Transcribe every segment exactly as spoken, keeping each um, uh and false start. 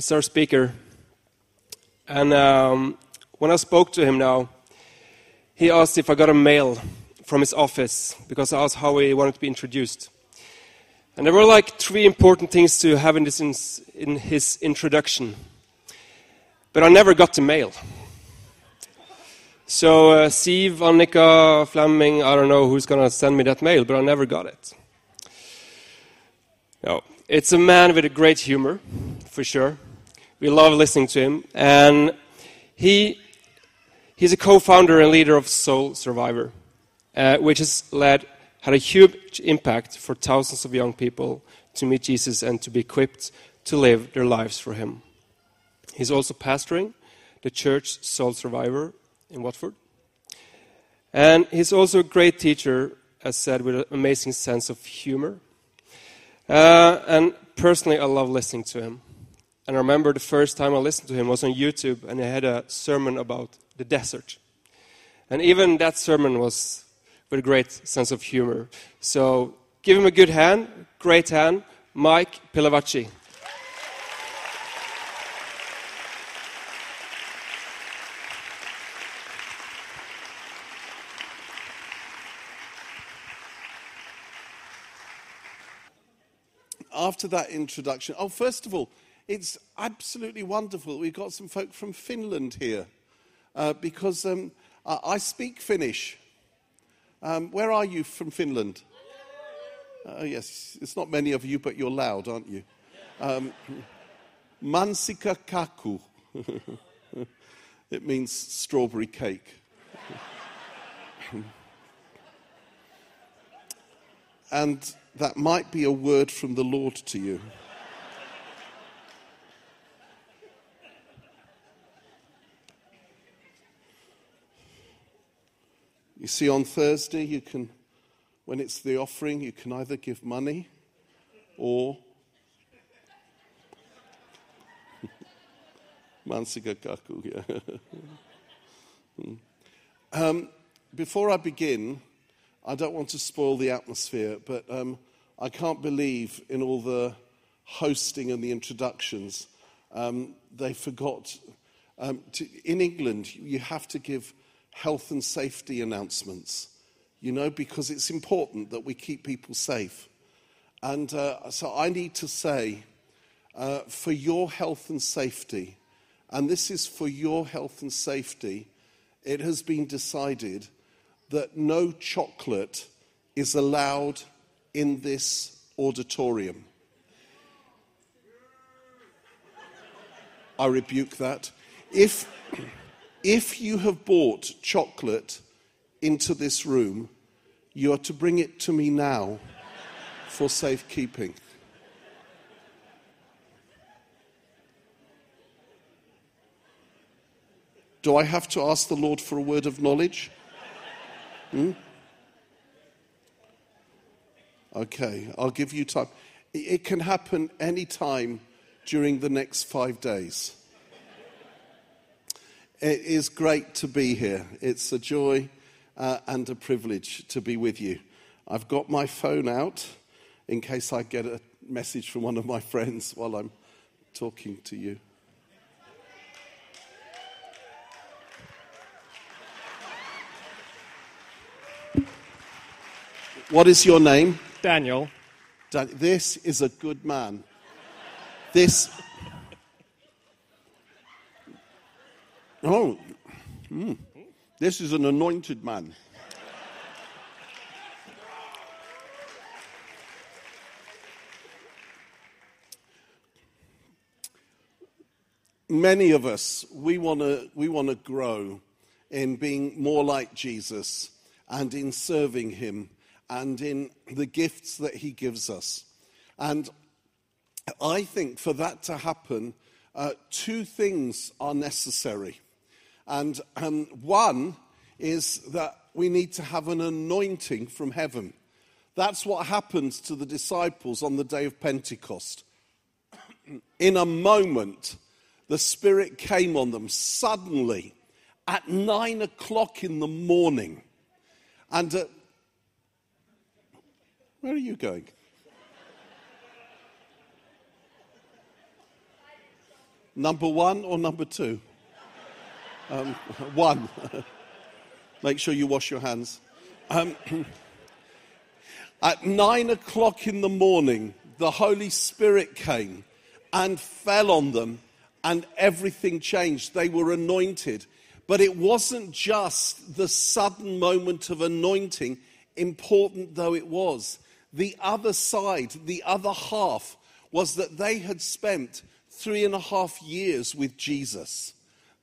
is our speaker. And um, when I spoke to him now, he asked if I got a mail from his office, because I asked how he wanted to be introduced. And there were like three important things to have in, this in, in his introduction. But I never got the mail. So uh, Siv, Annika, Fleming, I don't know who's going to send me that mail, but I never got it. No, it's a man with a great humor, for sure. We love listening to him. And he he's a co-founder and leader of Soul Survivor, uh, which has led, had a huge impact for thousands of young people to meet Jesus and to be equipped to live their lives for him. He's also pastoring the church Soul Survivor in Watford. And he's also a great teacher, as said, with an amazing sense of humor. Uh, and personally, I love listening to him. And I remember the first time I listened to him was on YouTube, and he had a sermon about the desert. And even that sermon was with a great sense of humor. So give him a good hand, great hand, Mike Pilavachi. After that introduction, oh, first of all, it's absolutely wonderful. We've got some folk from Finland here uh, because um, I, I speak Finnish. Um, where are you from Finland? Uh, yes, it's not many of you, but you're loud, aren't you? Um, Mansikka kaku. It means strawberry cake. And that might be a word from the Lord to you. You see, on Thursday, you can, when it's the offering, you can either give money or Mansiga Kaku, yeah. um, before I begin, I don't want to spoil the atmosphere, but um, I can't believe in all the hosting and the introductions, um, they forgot, um, to, in England, you have to give health and safety announcements, you know, because it's important that we keep people safe. And uh, so I need to say, uh, for your health and safety, and this is for your health and safety, it has been decided that no chocolate is allowed in this auditorium. I rebuke that. If... If you have bought chocolate into this room, you are to bring it to me now for safekeeping. Do I have to ask the Lord for a word of knowledge? Hmm? Okay, I'll give you time. It can happen any time during the next five days. It is great to be here. It's a joy uh, and a privilege to be with you. I've got my phone out in case I get a message from one of my friends while I'm talking to you. What is your name? Daniel. Dan- this is a good man. This... Oh, mm. This is an anointed man. Many of us, we want to we want to grow in being more like Jesus and in serving him and in the gifts that he gives us. And I think for that to happen, uh, two things are necessary. And um, one is that we need to have an anointing from heaven. That's what happens to the disciples on the day of Pentecost. In a moment, the Spirit came on them suddenly at nine o'clock in the morning. And uh, where are you going? Number one or number two? Um, one. Make sure you wash your hands. Um, at nine o'clock in the morning, the Holy Spirit came and fell on them, and everything changed. They were anointed. But it wasn't just the sudden moment of anointing, important though it was. The other side, the other half, was that they had spent three and a half years with Jesus.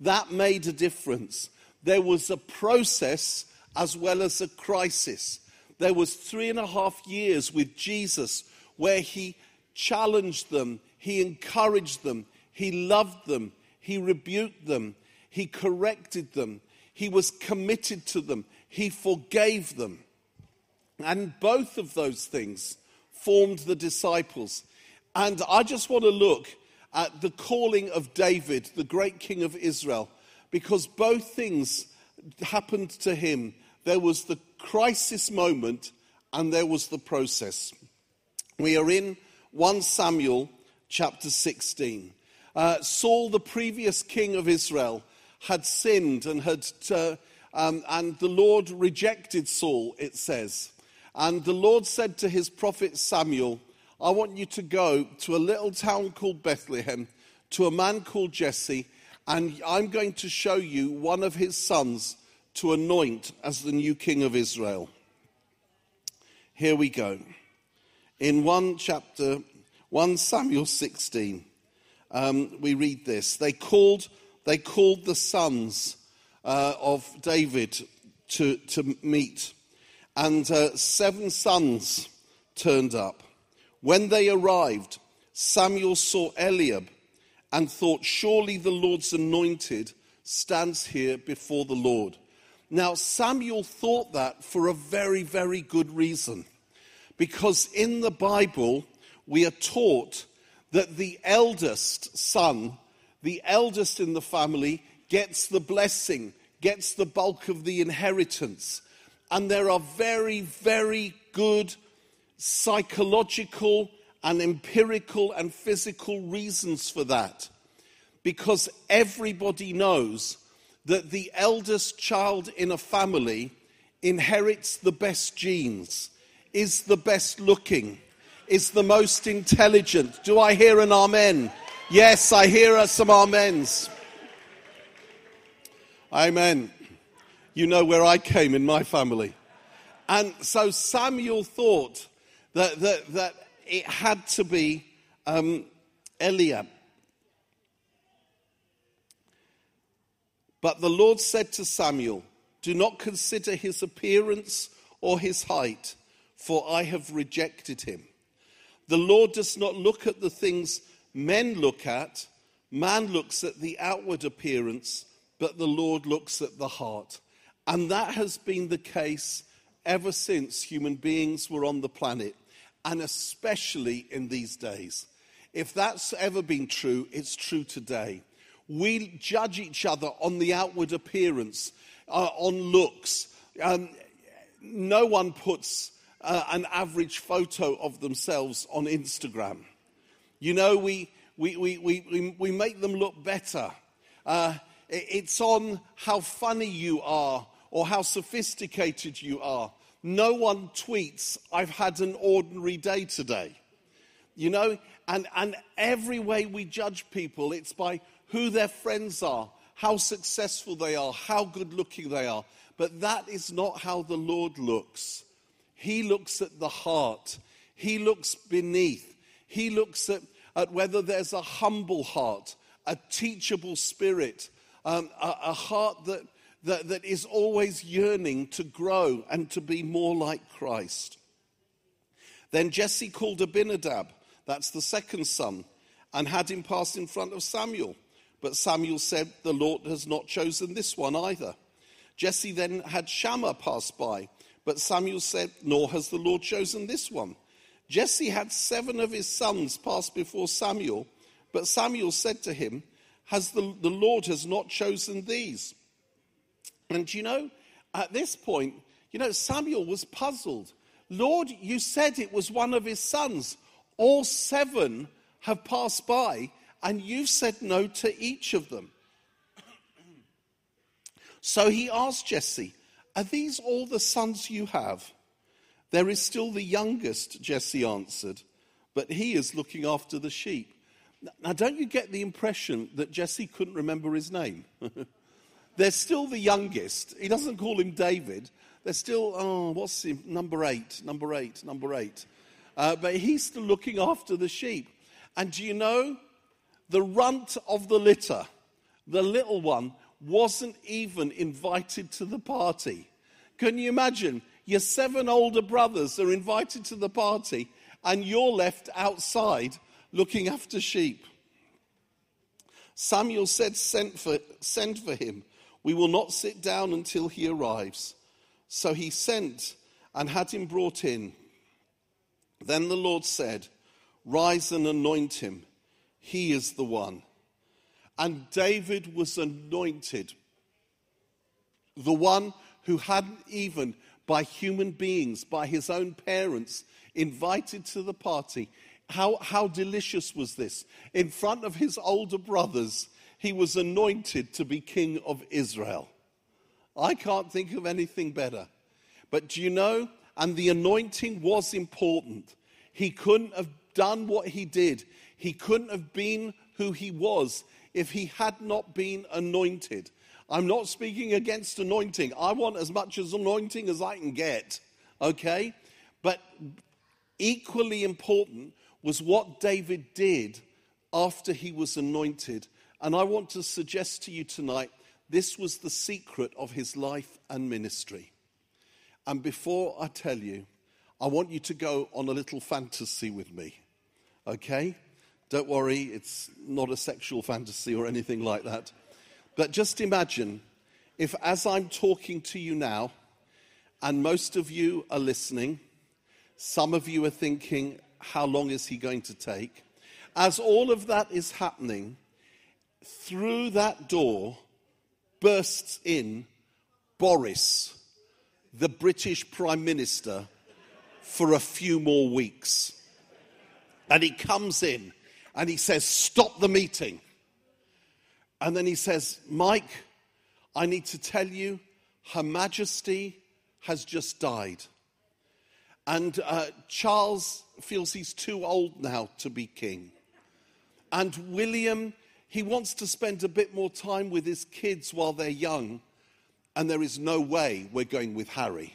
That made a difference. There was a process as well as a crisis. There was three and a half years with Jesus where he challenged them, he encouraged them, he loved them, he rebuked them, he corrected them, he was committed to them, he forgave them. And both of those things formed the disciples. And I just want to look at the calling of David, the great king of Israel, because both things happened to him. There was the crisis moment and there was the process. We are in First Samuel chapter sixteen. Uh, Saul, the previous king of Israel, had sinned and had uh, um, and the Lord rejected Saul, it says. And the Lord said to his prophet Samuel, I want you to go to a little town called Bethlehem, to a man called Jesse, and I'm going to show you one of his sons to anoint as the new king of Israel. Here we go. In one chapter, First Samuel sixteen, um, we read this. They called, they called the sons uh, of David to, to meet, and uh, seven sons turned up. When they arrived, Samuel saw Eliab and thought, surely the Lord's anointed stands here before the Lord. Now, Samuel thought that for a very, very good reason. Because in the Bible, we are taught that the eldest son, the eldest in the family, gets the blessing, gets the bulk of the inheritance. And there are very, very good psychological and empirical and physical reasons for that, because everybody knows that the eldest child in a family inherits the best genes, is the best looking, is the most intelligent. Do I hear an amen? Yes, I hear some amens. Amen. You know where I came in my family. And so Samuel thought That, that, that it had to be um, Eliab. But the Lord said to Samuel, do not consider his appearance or his height, for I have rejected him. The Lord does not look at the things men look at. Man looks at the outward appearance, but the Lord looks at the heart. And that has been the case ever since human beings were on the planet. And especially in these days. If that's ever been true, it's true today. We judge each other on the outward appearance, uh, on looks. Um, no one puts uh, an average photo of themselves on Instagram. You know, we we we we, we make them look better. Uh, it's on how funny you are or how sophisticated you are. No one tweets, I've had an ordinary day today. You know, and, and every way we judge people, it's by who their friends are, how successful they are, how good looking they are. But that is not how the Lord looks. He looks at the heart. He looks beneath. He looks at, at whether there's a humble heart, a teachable spirit, um, a, a heart that That, that is always yearning to grow and to be more like Christ. Then Jesse called Abinadab, that's the second son, and had him pass in front of Samuel. But Samuel said, the Lord has not chosen this one either. Jesse then had Shammah pass by, but Samuel said, nor has the Lord chosen this one. Jesse had seven of his sons pass before Samuel, but Samuel said to him, has the, the Lord has not chosen these. And you know, at this point, you know, Samuel was puzzled. Lord, you said it was one of his sons. All seven have passed by, and you've said no to each of them. So he asked Jesse, are these all the sons you have? There is still the youngest, Jesse answered, but he is looking after the sheep. Now, don't you get the impression that Jesse couldn't remember his name? They're still the youngest. He doesn't call him David. They're still, oh, what's him? Number eight, number eight, number eight. Uh, but he's still looking after the sheep. And do you know, the runt of the litter, the little one, wasn't even invited to the party. Can you imagine? Your seven older brothers are invited to the party and you're left outside looking after sheep. Samuel said, send for, send for him. We will not sit down until he arrives. So he sent and had him brought in. Then the Lord said, rise and anoint him. He is the one. And David was anointed. The one who hadn't even, by human beings, by his own parents, invited to the party. How, how delicious was this? In front of his older brothers, he was anointed to be king of Israel. I can't think of anything better. But do you know, and the anointing was important. He couldn't have done what he did. He couldn't have been who he was if he had not been anointed. I'm not speaking against anointing. I want as much as anointing as I can get, okay? But equally important was what David did after he was anointed. And I want to suggest to you tonight, this was the secret of his life and ministry. And before I tell you, I want you to go on a little fantasy with me, okay? Don't worry, it's not a sexual fantasy or anything like that. But just imagine if, as I'm talking to you now, and most of you are listening, some of you are thinking, how long is he going to take? As all of that is happening, through that door bursts in Boris, the British Prime Minister, for a few more weeks. And he comes in and he says, stop the meeting. And then he says, Mike, I need to tell you, Her Majesty has just died. And uh, Charles feels he's too old now to be king. And William, he wants to spend a bit more time with his kids while they're young. And there is no way we're going with Harry.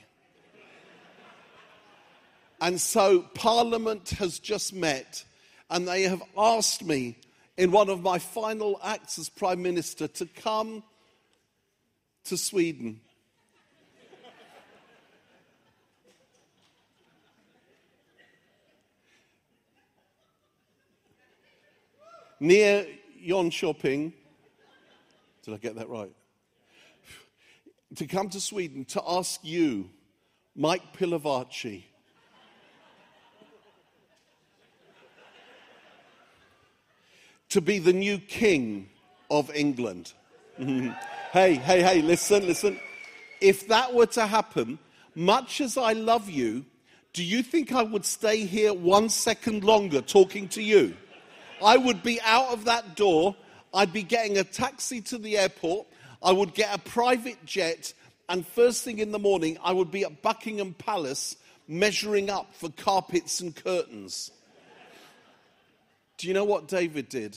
And so Parliament has just met, and they have asked me, in one of my final acts as Prime Minister, to come to Sweden. Near Jönköping, did I get that right? To come to Sweden to ask you, Mike Pilavachi, to be the new king of England. hey, hey, hey, listen, listen. If that were to happen, much as I love you, do you think I would stay here one second longer talking to you? I would be out of that door. I'd be getting a taxi to the airport. I would get a private jet. And first thing in the morning, I would be at Buckingham Palace measuring up for carpets and curtains. Do you know what David did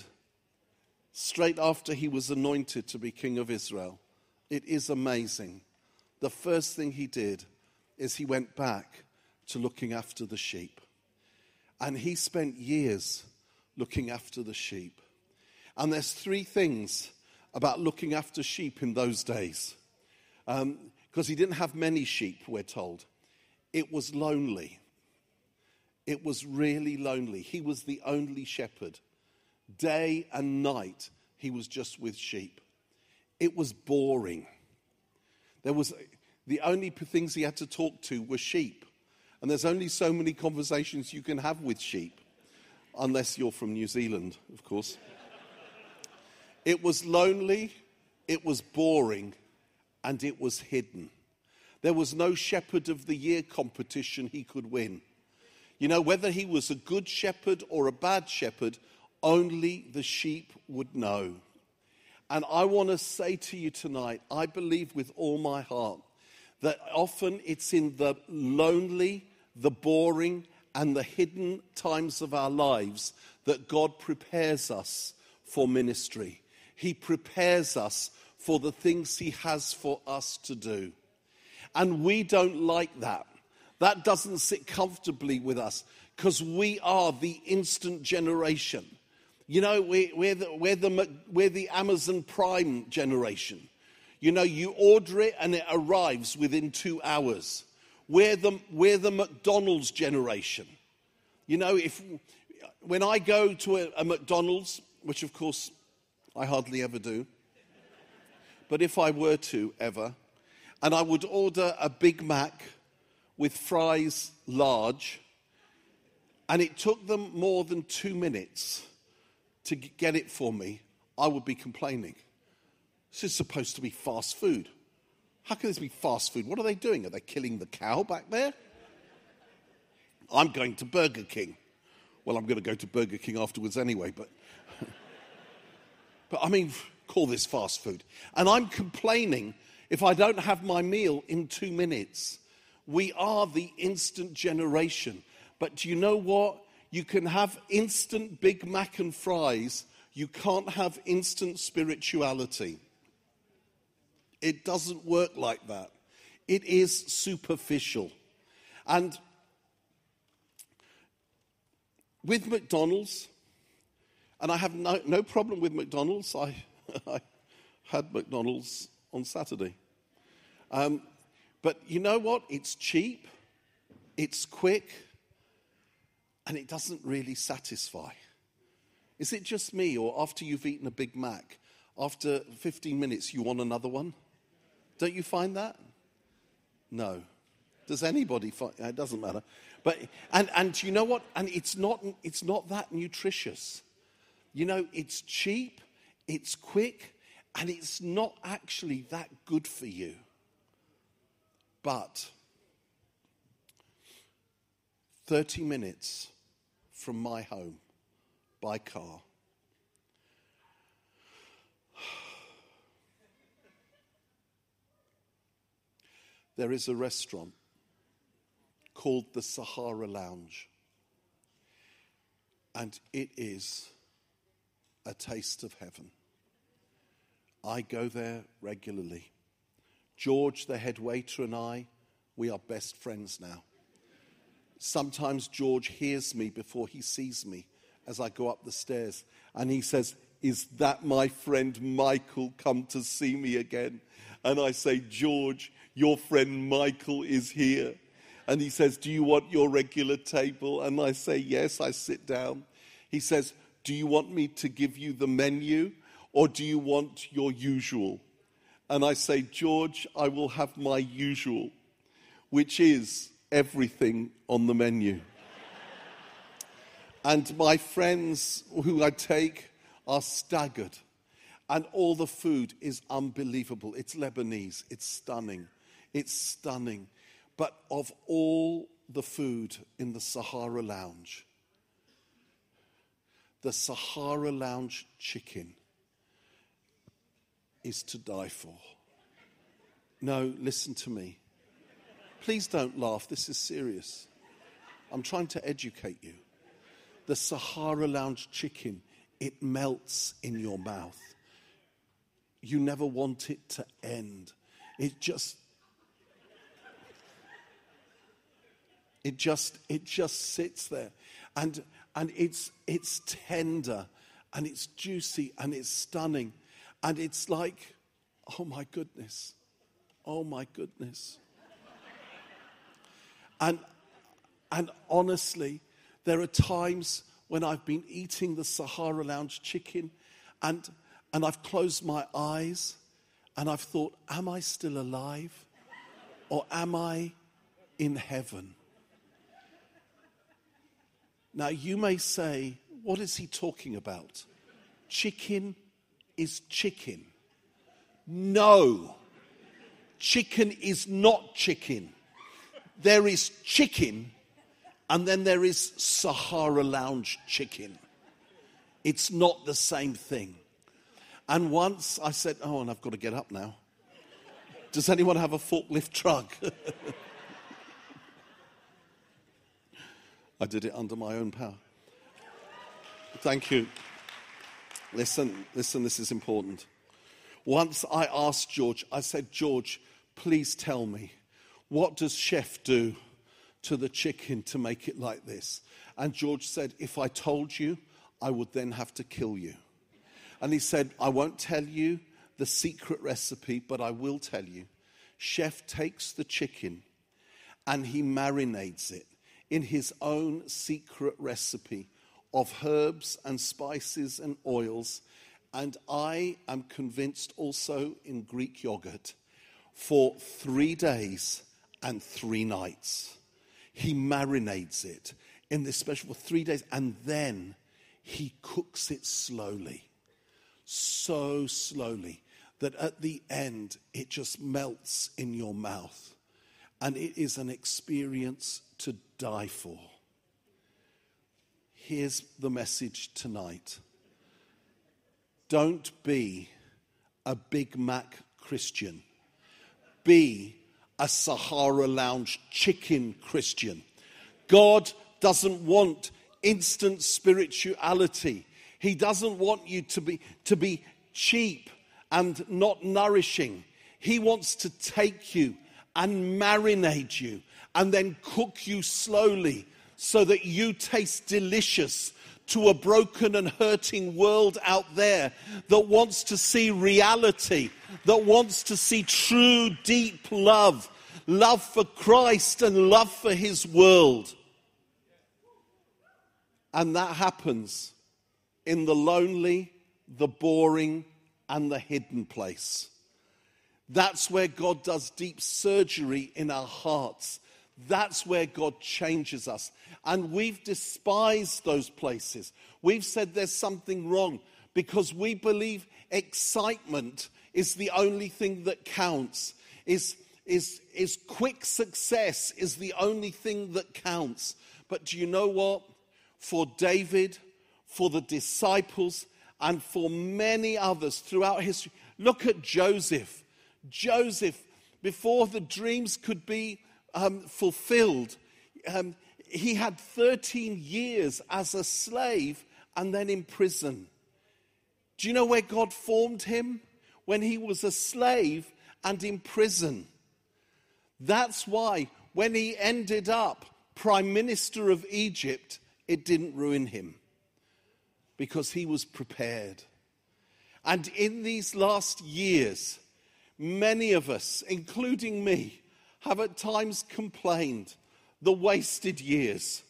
straight after he was anointed to be king of Israel? It is amazing. The first thing he did is he went back to looking after the sheep. And he spent years looking after the sheep. And there's three things about looking after sheep in those days. Um, because he didn't have many sheep, we're told. It was lonely. It was really lonely. He was the only shepherd. Day and night, he was just with sheep. It was boring. There was the only things he had to talk to were sheep. And there's only so many conversations you can have with sheep, unless you're from New Zealand, of course. It was lonely, it was boring, and it was hidden. There was no Shepherd of the Year competition he could win. You know, whether he was a good shepherd or a bad shepherd, only the sheep would know. And I want to say to you tonight, I believe with all my heart that often it's in the lonely, the boring, and the hidden times of our lives that God prepares us for ministry. He prepares us for the things he has for us to do. And we don't like that. That doesn't sit comfortably with us because we are the instant generation. You know, we, we're, the, we're, the, we're the Amazon Prime generation. You know, you order it and it arrives within two hours. We're the, we're the McDonald's generation. You know, if when I go to a, a McDonald's, which of course I hardly ever do, but if I were to ever, and I would order a Big Mac with fries large, and it took them more than two minutes to get it for me, I would be complaining. This is supposed to be fast food. How can this be fast food? What are they doing? Are they killing the cow back there? I'm going to Burger King. Well, I'm going to go to Burger King afterwards anyway, but... but I mean, call this fast food. And I'm complaining if I don't have my meal in two minutes. We are the instant generation. But do you know what? You can have instant Big Mac and fries. You can't have instant spirituality. It doesn't work like that. It is superficial. And with McDonald's, and I have no, no problem with McDonald's. I, I had McDonald's on Saturday. Um, but you know what? It's cheap, it's quick, and it doesn't really satisfy. Is it just me, or after you've eaten a Big Mac, after fifteen minutes you want another one? Don't you find that? No. Does anybody find it? It doesn't matter. But and and you know what? And it's not it's not that nutritious. You know, it's cheap, it's quick, and it's not actually that good for you. But thirty minutes from my home by car. There is a restaurant called the Sahara Lounge. And it is a taste of heaven. I go there regularly. George, the head waiter, and I, we are best friends now. Sometimes George hears me before he sees me as I go up the stairs. And he says, "Is that my friend Michael come to see me again?" And I say, "George, your friend Michael is here." And he says, "Do you want your regular table?" And I say, "Yes." I sit down. He says, "Do you want me to give you the menu or do you want your usual?" And I say, "George, I will have my usual, which is everything on the menu." And my friends who I take are staggered. And all the food is unbelievable. It's Lebanese. It's stunning. It's stunning. But of all the food in the Sahara Lounge, the Sahara Lounge chicken is to die for. No, listen to me. Please don't laugh. This is serious. I'm trying to educate you. The Sahara Lounge chicken, it melts in your mouth. You never want it to end. It just, it just, it just sits there. And And it's it's tender, and it's juicy, and it's stunning. And it's like, oh, my goodness. Oh, my goodness. and and honestly, there are times when I've been eating the Sahara Lounge chicken, and and I've closed my eyes, and I've thought, am I still alive? Or am I in heaven? Now, you may say, what is he talking about? Chicken is chicken. No, chicken is not chicken. There is chicken, and then there is Sahara Lounge chicken. It's not the same thing. And once I said, oh, and I've got to get up now. Does anyone have a forklift truck? I did it under my own power. Thank you. Listen, listen, this is important. Once I asked George, I said, George, please tell me, what does chef do to the chicken to make it like this? And George said, if I told you, I would then have to kill you. And he said, I won't tell you the secret recipe, but I will tell you. Chef takes the chicken and he marinates it in his own secret recipe of herbs and spices and oils, and I am convinced also in Greek yogurt, for three days and three nights. He marinates it in this special for three days, and then he cooks it slowly, so slowly that at the end it just melts in your mouth. And it is an experience to die for. Here's the message tonight. Don't be a Big Mac Christian. Be a Sahara Lounge chicken Christian. God doesn't want instant spirituality. He doesn't want you to be, to be cheap and not nourishing. He wants to take you and marinate you, and then cook you slowly so that you taste delicious to a broken and hurting world out there that wants to see reality, that wants to see true, deep love, love for Christ and love for his world. And that happens in the lonely, the boring, and the hidden place. That's where God does deep surgery in our hearts. That's where God changes us. And we've despised those places. We've said there's something wrong because we believe excitement is the only thing that counts. Is, is, is quick success is the only thing that counts. But do you know what? For David, for the disciples, and for many others throughout history, look at Joseph. Joseph, before the dreams could be um, fulfilled, um, he had thirteen years as a slave and then in prison. Do you know where God formed him? When he was a slave and in prison. That's why when he ended up prime minister of Egypt, it didn't ruin him, because he was prepared. And in these last years, many of us, including me, have at times complained the wasted years.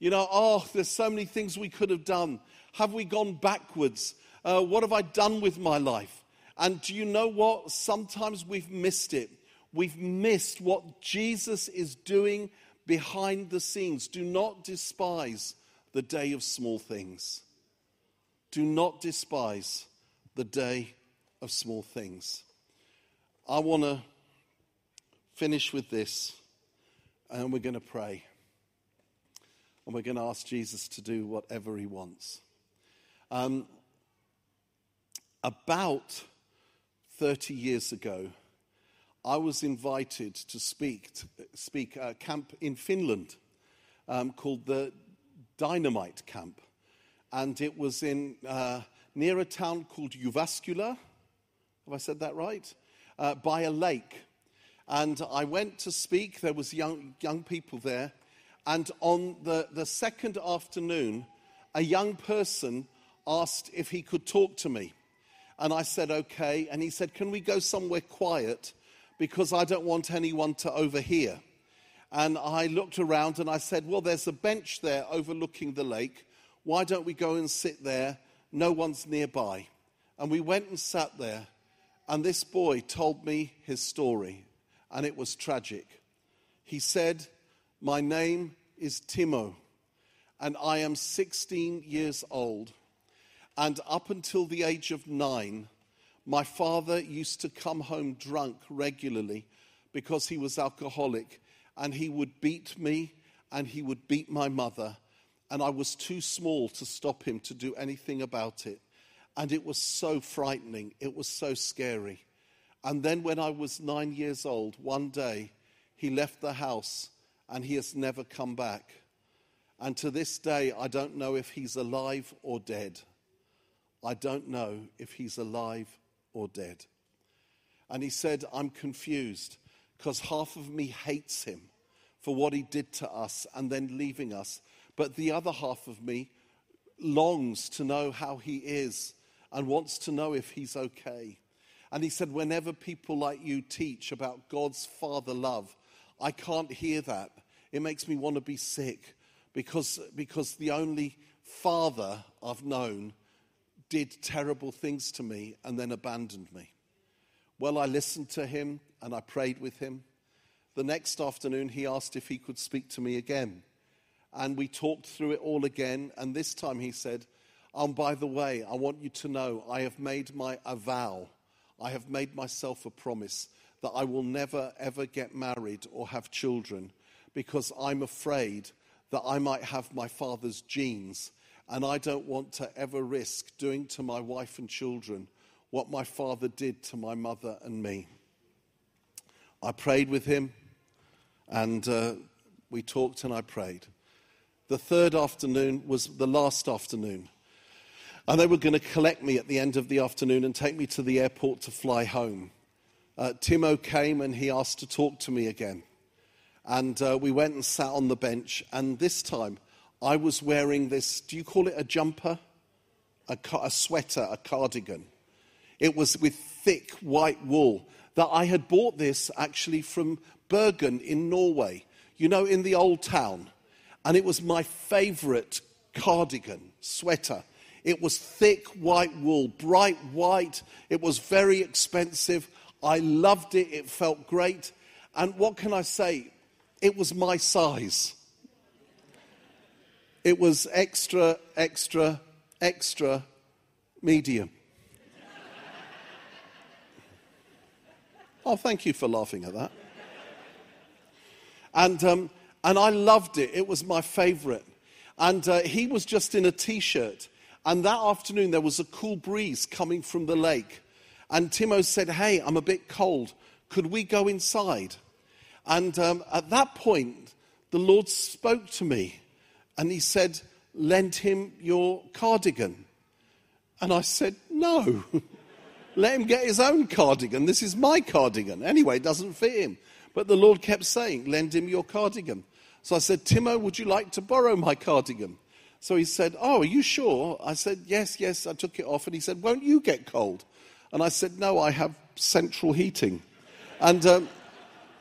You know, oh, there's so many things we could have done. Have we gone backwards? Uh, what have I done with my life? And do you know what? Sometimes we've missed it. We've missed what Jesus is doing behind the scenes. Do not despise the day of small things. Do not despise the day of small things. I want to finish with this, and we're going to pray. And we're going to ask Jesus to do whatever he wants. Um, about thirty years ago, I was invited to speak, to speak at a camp in Finland um, called the Dynamite Camp. And it was in uh, near a town called Jyväskylä. Have I said that right? Uh, by a lake. And I went to speak. There was young young people there. And on the, the second afternoon, a young person asked if he could talk to me. And I said, okay. And he said, can we go somewhere quiet? Because I don't want anyone to overhear. And I looked around and I said, well, there's a bench there overlooking the lake. Why don't we go and sit there? No one's nearby. And we went and sat there. And this boy told me his story, and it was tragic. He said, my name is Timo, and I am sixteen years old. And up until the age of nine, my father used to come home drunk regularly because he was alcoholic, and he would beat me, and he would beat my mother, and I was too small to stop him to do anything about it. And it was so frightening. It was so scary. And then when I was nine years old, one day, he left the house and he has never come back. And to this day, I don't know if he's alive or dead. I don't know if he's alive or dead. And he said, I'm confused because half of me hates him for what he did to us and then leaving us. But the other half of me longs to know how he is and wants to know if he's okay. And he said, whenever people like you teach about God's father love, I can't hear that. It makes me want to be sick because, because the only father I've known did terrible things to me and then abandoned me. Well, I listened to him and I prayed with him. The next afternoon, he asked if he could speak to me again. And we talked through it all again. And this time he said, oh, by the way, I want you to know I have made my avow. I have made myself a promise that I will never, ever get married or have children because I'm afraid that I might have my father's genes and I don't want to ever risk doing to my wife and children what my father did to my mother and me. I prayed with him and uh, we talked and I prayed. The third afternoon was the last afternoon. And they were going to collect me at the end of the afternoon and take me to the airport to fly home. Uh, Timo came and he asked to talk to me again. And uh, we went and sat on the bench. And this time I was wearing this, do you call it a jumper? A, ca- a sweater, a cardigan. It was with thick white wool that I had bought this actually from Bergen in Norway. You know, in the old town. And it was my favorite cardigan, sweater. It was thick white wool, bright white. It was very expensive. I loved it. It felt great. And what can I say? It was my size. It was extra, extra, extra medium. Oh, thank you for laughing at that. And um, and I loved it. It was my favorite. And uh, he was just in a T-shirt. And that afternoon, there was a cool breeze coming from the lake. And Timo said, hey, I'm a bit cold. Could we go inside? And um, at that point, the Lord spoke to me. And he said, lend him your cardigan. And I said, no. Let him get his own cardigan. This is my cardigan. Anyway, it doesn't fit him. But the Lord kept saying, lend him your cardigan. So I said, Timo, would you like to borrow my cardigan? So he said, oh, are you sure? I said, yes, yes. I took it off. And he said, won't you get cold? And I said, no, I have central heating. And um,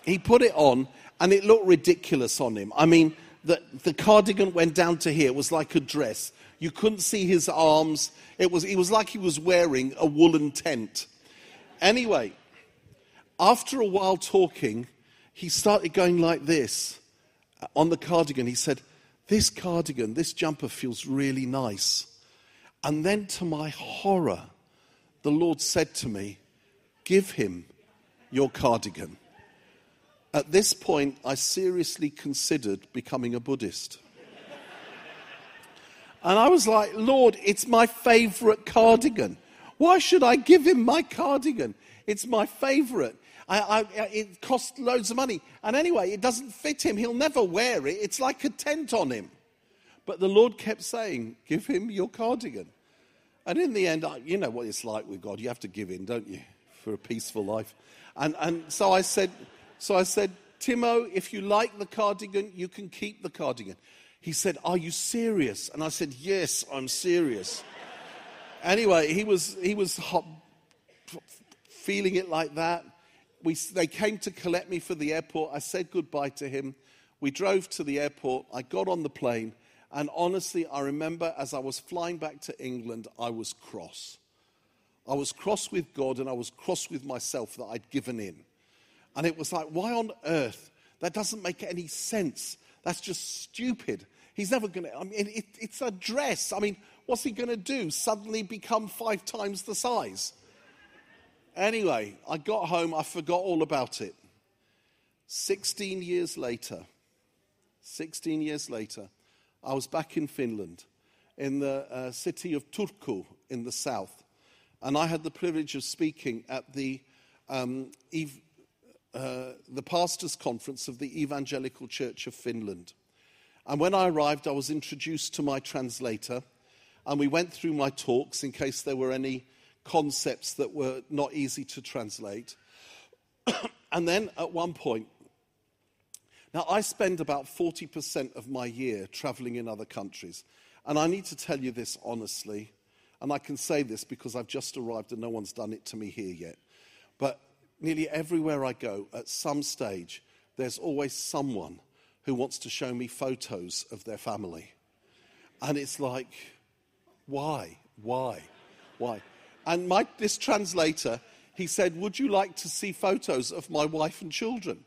he put it on, and it looked ridiculous on him. I mean, the, the cardigan went down to here. It was like a dress. You couldn't see his arms. It was, it was like he was wearing a woolen tent. Anyway, after a while talking, he started going like this on the cardigan. He said, this cardigan, this jumper feels really nice. And then to my horror, the Lord said to me, give him your cardigan. At this point, I seriously considered becoming a Buddhist. And I was like, Lord, it's my favorite cardigan. Why should I give him my cardigan? It's my favorite. I, I, it cost loads of money. And anyway, it doesn't fit him. He'll never wear it. It's like a tent on him. But the Lord kept saying, give him your cardigan. And in the end, I, you know what it's like with God. You have to give in, don't you, for a peaceful life. And and so I said, so I said, Timo, if you like the cardigan, you can keep the cardigan. He said, are you serious? And I said, yes, I'm serious. Anyway, he was he was hot, feeling it like that. We, they came to collect me for the airport. I said goodbye to him. We drove to the airport. I got on the plane. And honestly, I remember as I was flying back to England, I was cross. I was cross with God and I was cross with myself that I'd given in. And it was like, why on earth? That doesn't make any sense. That's just stupid. He's never going to, I mean, it, it's a dress. I mean, what's he going to do? Suddenly become five times the size? Anyway, I got home. I forgot all about it. sixteen years later, sixteen years later, I was back in Finland, in the uh, city of Turku in the south, and I had the privilege of speaking at the um, ev- uh, the pastors' conference of the Evangelical Church of Finland. And when I arrived, I was introduced to my translator, and we went through my talks in case there were any concepts that were not easy to translate. And then at one point, now I spend about forty percent of my year traveling in other countries. And I need to tell you this honestly, and I can say this because I've just arrived and no one's done it to me here yet. But nearly everywhere I go, at some stage, there's always someone who wants to show me photos of their family. And it's like, why, why, why? And my, this translator, he said, would you like to see photos of my wife and children?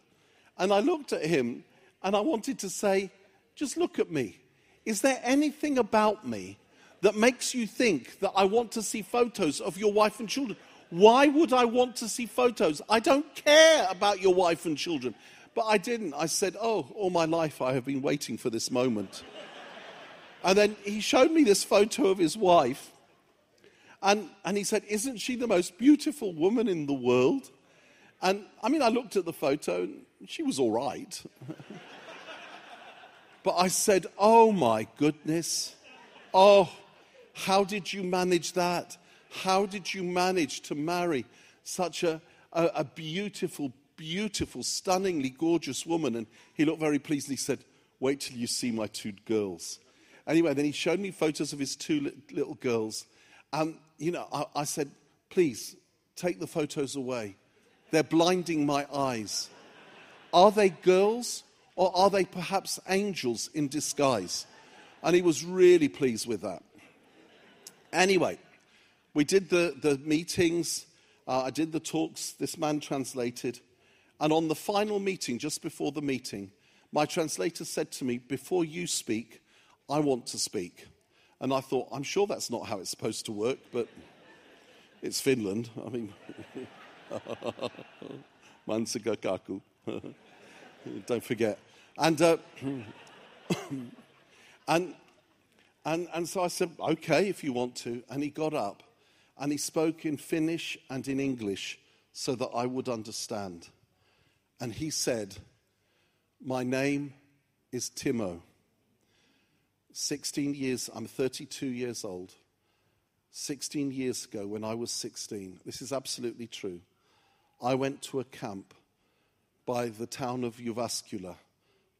And I looked at him and I wanted to say, just look at me. Is there anything about me that makes you think that I want to see photos of your wife and children? Why would I want to see photos? I don't care about your wife and children. But I didn't. I said, oh, all my life I have been waiting for this moment. And then he showed me this photo of his wife. And, and he said, isn't she the most beautiful woman in the world? And, I mean, I looked at the photo and she was all right. But I said, oh, my goodness. Oh, how did you manage that? How did you manage to marry such a, a, a beautiful, beautiful, stunningly gorgeous woman? And he looked very pleased and he said, wait till you see my two girls. Anyway, then he showed me photos of his two li- little girls. And, you know, I, I said, please, take the photos away. They're blinding my eyes. Are they girls? Or are they perhaps angels in disguise? And he was really pleased with that. Anyway, we did the, the meetings. Uh, I did the talks. This man translated. And on the final meeting, just before the meeting, my translator said to me, before you speak, I want to speak. And I thought, I'm sure that's not how it's supposed to work, but it's Finland. I mean, Mansikakaku. Don't forget. And, uh, and and and so I said, okay, if you want to. And he got up and he spoke in Finnish and in English so that I would understand. And he said, my name is Timo. sixteen years, I'm thirty-two years old. sixteen years ago when I was sixteen, this is absolutely true, I went to a camp by the town of Jyväskylä,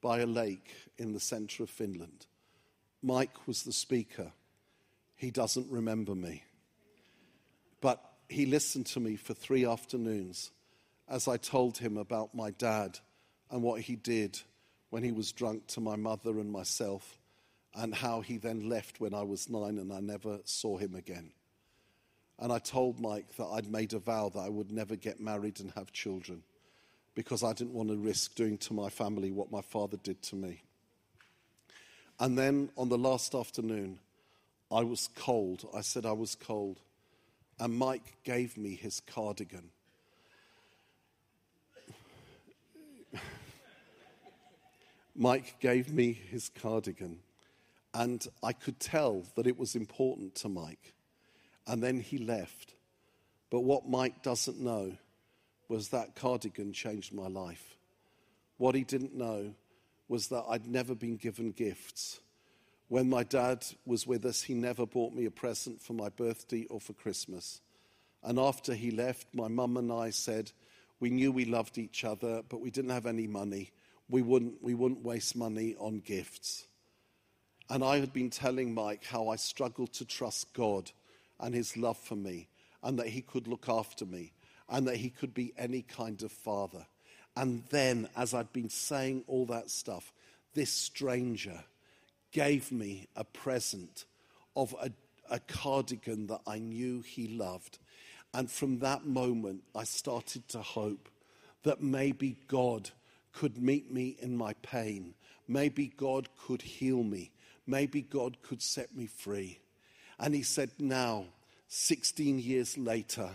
by a lake in the centre of Finland. Mike was the speaker. He doesn't remember me. But he listened to me for three afternoons as I told him about my dad and what he did when he was drunk to my mother and myself, and how he then left when I was nine and I never saw him again. And I told Mike that I'd made a vow that I would never get married and have children, because I didn't want to risk doing to my family what my father did to me. And then on the last afternoon, I was cold. I said I was cold. And Mike gave me his cardigan. Mike gave me his cardigan. And I could tell that it was important to Mike. And then he left. But what Mike doesn't know was that cardigan changed my life. What he didn't know was that I'd never been given gifts. When my dad was with us, he never bought me a present for my birthday or for Christmas. And after he left, my mum and I said, we knew we loved each other, but we didn't have any money. We wouldn't, we wouldn't waste money on gifts. And I had been telling Mike how I struggled to trust God and his love for me, and that he could look after me, and that he could be any kind of father. And then, as I'd been saying all that stuff, this stranger gave me a present of a, a cardigan that I knew he loved. And from that moment, I started to hope that maybe God could meet me in my pain. Maybe God could heal me. Maybe God could set me free. And he said, now, sixteen years later,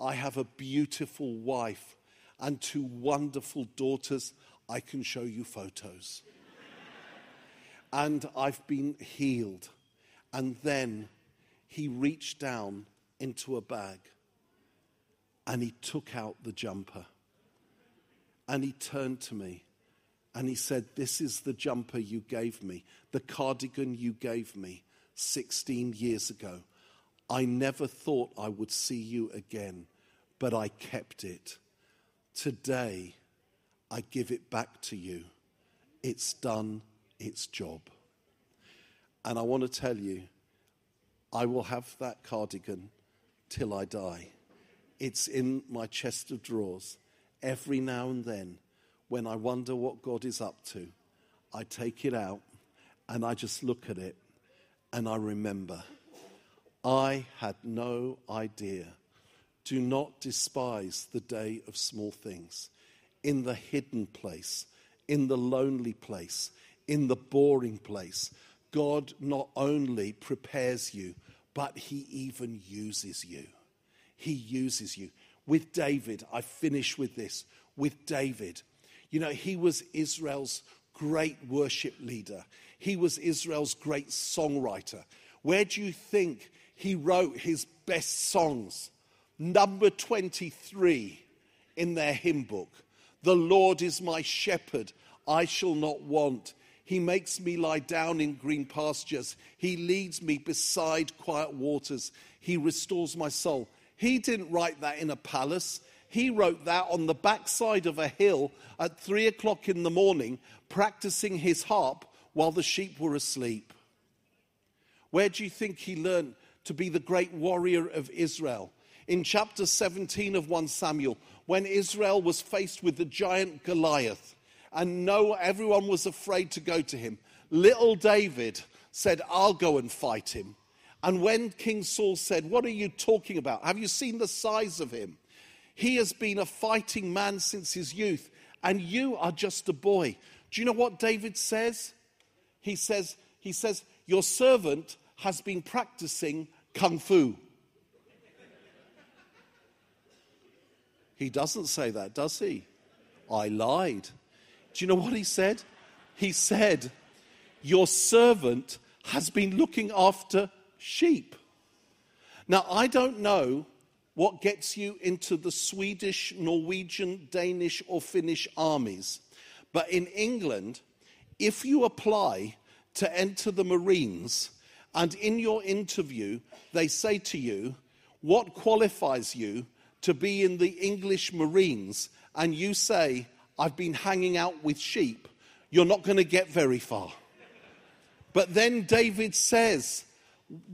I have a beautiful wife and two wonderful daughters. I can show you photos. and I've been healed. And then he reached down into a bag and he took out the jumper. And he turned to me and he said, this is the jumper you gave me, the cardigan you gave me sixteen years ago. I never thought I would see you again, but I kept it. Today, I give it back to you. It's done its job. And I want to tell you, I will have that cardigan till I die. It's in my chest of drawers. Every now and then, when I wonder what God is up to, I take it out and I just look at it and I remember. I had no idea. Do not despise the day of small things. In the hidden place, in the lonely place, in the boring place, God not only prepares you, but he even uses you. He uses you. With David, I finish with this, with David. You know, he was Israel's great worship leader. He was Israel's great songwriter. Where do you think he wrote his best songs? Number twenty-three in their hymn book. The Lord is my shepherd, I shall not want. He makes me lie down in green pastures. He leads me beside quiet waters. He restores my soul. He didn't write that in a palace. He wrote that on the backside of a hill at three o'clock in the morning, practicing his harp while the sheep were asleep. Where do you think he learned to be the great warrior of Israel? In chapter seventeen of First Samuel, when Israel was faced with the giant Goliath, and no, everyone was afraid to go to him, little David said, I'll go and fight him. And when King Saul said, what are you talking about? Have you seen the size of him? He has been a fighting man since his youth, and you are just a boy. Do you know what David says? He says, he says, your servant has been practicing kung fu. He doesn't say that, does he? I lied. Do you know what he said? He said, your servant has been looking after sheep. Now, I don't know what gets you into the Swedish, Norwegian, Danish, or Finnish armies, but in England, if you apply to enter the Marines, and in your interview, they say to you, what qualifies you to be in the English Marines? And you say, I've been hanging out with sheep. You're not going to get very far. But then David says,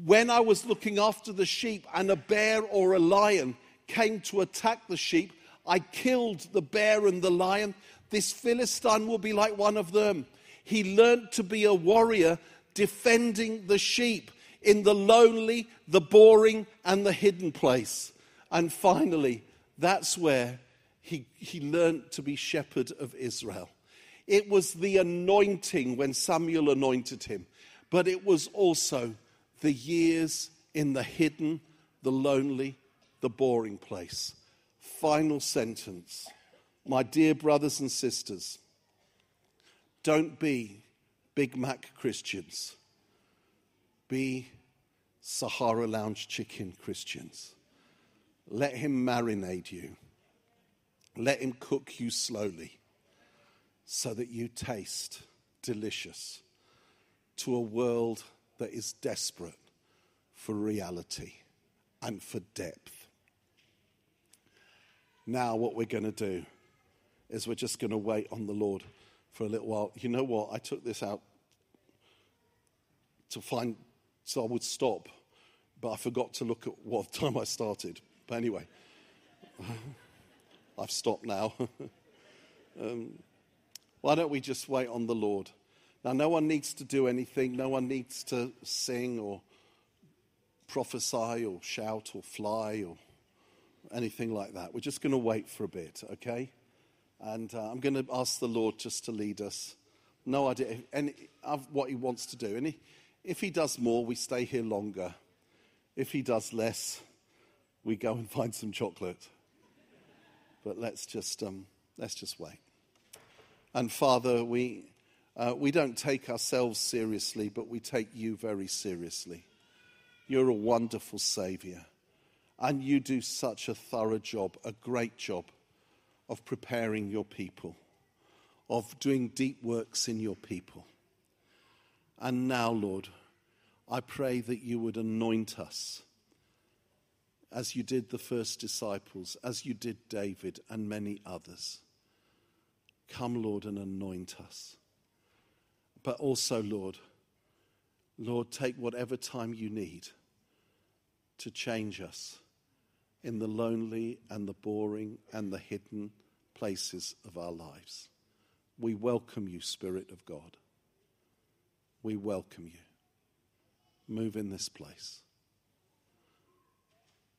when I was looking after the sheep and a bear or a lion came to attack the sheep, I killed the bear and the lion. This Philistine will be like one of them. He learned to be a warrior defending the sheep in the lonely, the boring, and the hidden place. And finally, that's where he, he learned to be shepherd of Israel. It was the anointing when Samuel anointed him, but it was also the years in the hidden, the lonely, the boring place. Final sentence. My dear brothers and sisters, don't be Big Mac Christians. Be Sahara Lounge chicken Christians. Let him marinate you. Let him cook you slowly so that you taste delicious to a world that is desperate for reality and for depth. Now what we're going to do is we're just going to wait on the Lord for a little while. You know what? I took this out to find, so I would stop, but I forgot to look at what time I started. But anyway, I've stopped now. um, why don't we just wait on the Lord? Now, no one needs to do anything. No one needs to sing or prophesy or shout or fly or anything like that. We're just going to wait for a bit, okay? And uh, I'm going to ask the Lord just to lead us. No idea if any, of what he wants to do. And he, if he does more, we stay here longer. If he does less, we go and find some chocolate. But let's just um, let's just wait. And Father, we... Uh, we don't take ourselves seriously, but we take you very seriously. You're a wonderful Savior, and you do such a thorough job, a great job of preparing your people, of doing deep works in your people. And now, Lord, I pray that you would anoint us as you did the first disciples, as you did David and many others. Come, Lord, and anoint us. But also, Lord, Lord, take whatever time you need to change us in the lonely and the boring and the hidden places of our lives. We welcome you, Spirit of God. We welcome you. Move in this place.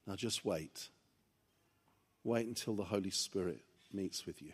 Now just wait. Wait until the Holy Spirit meets with you.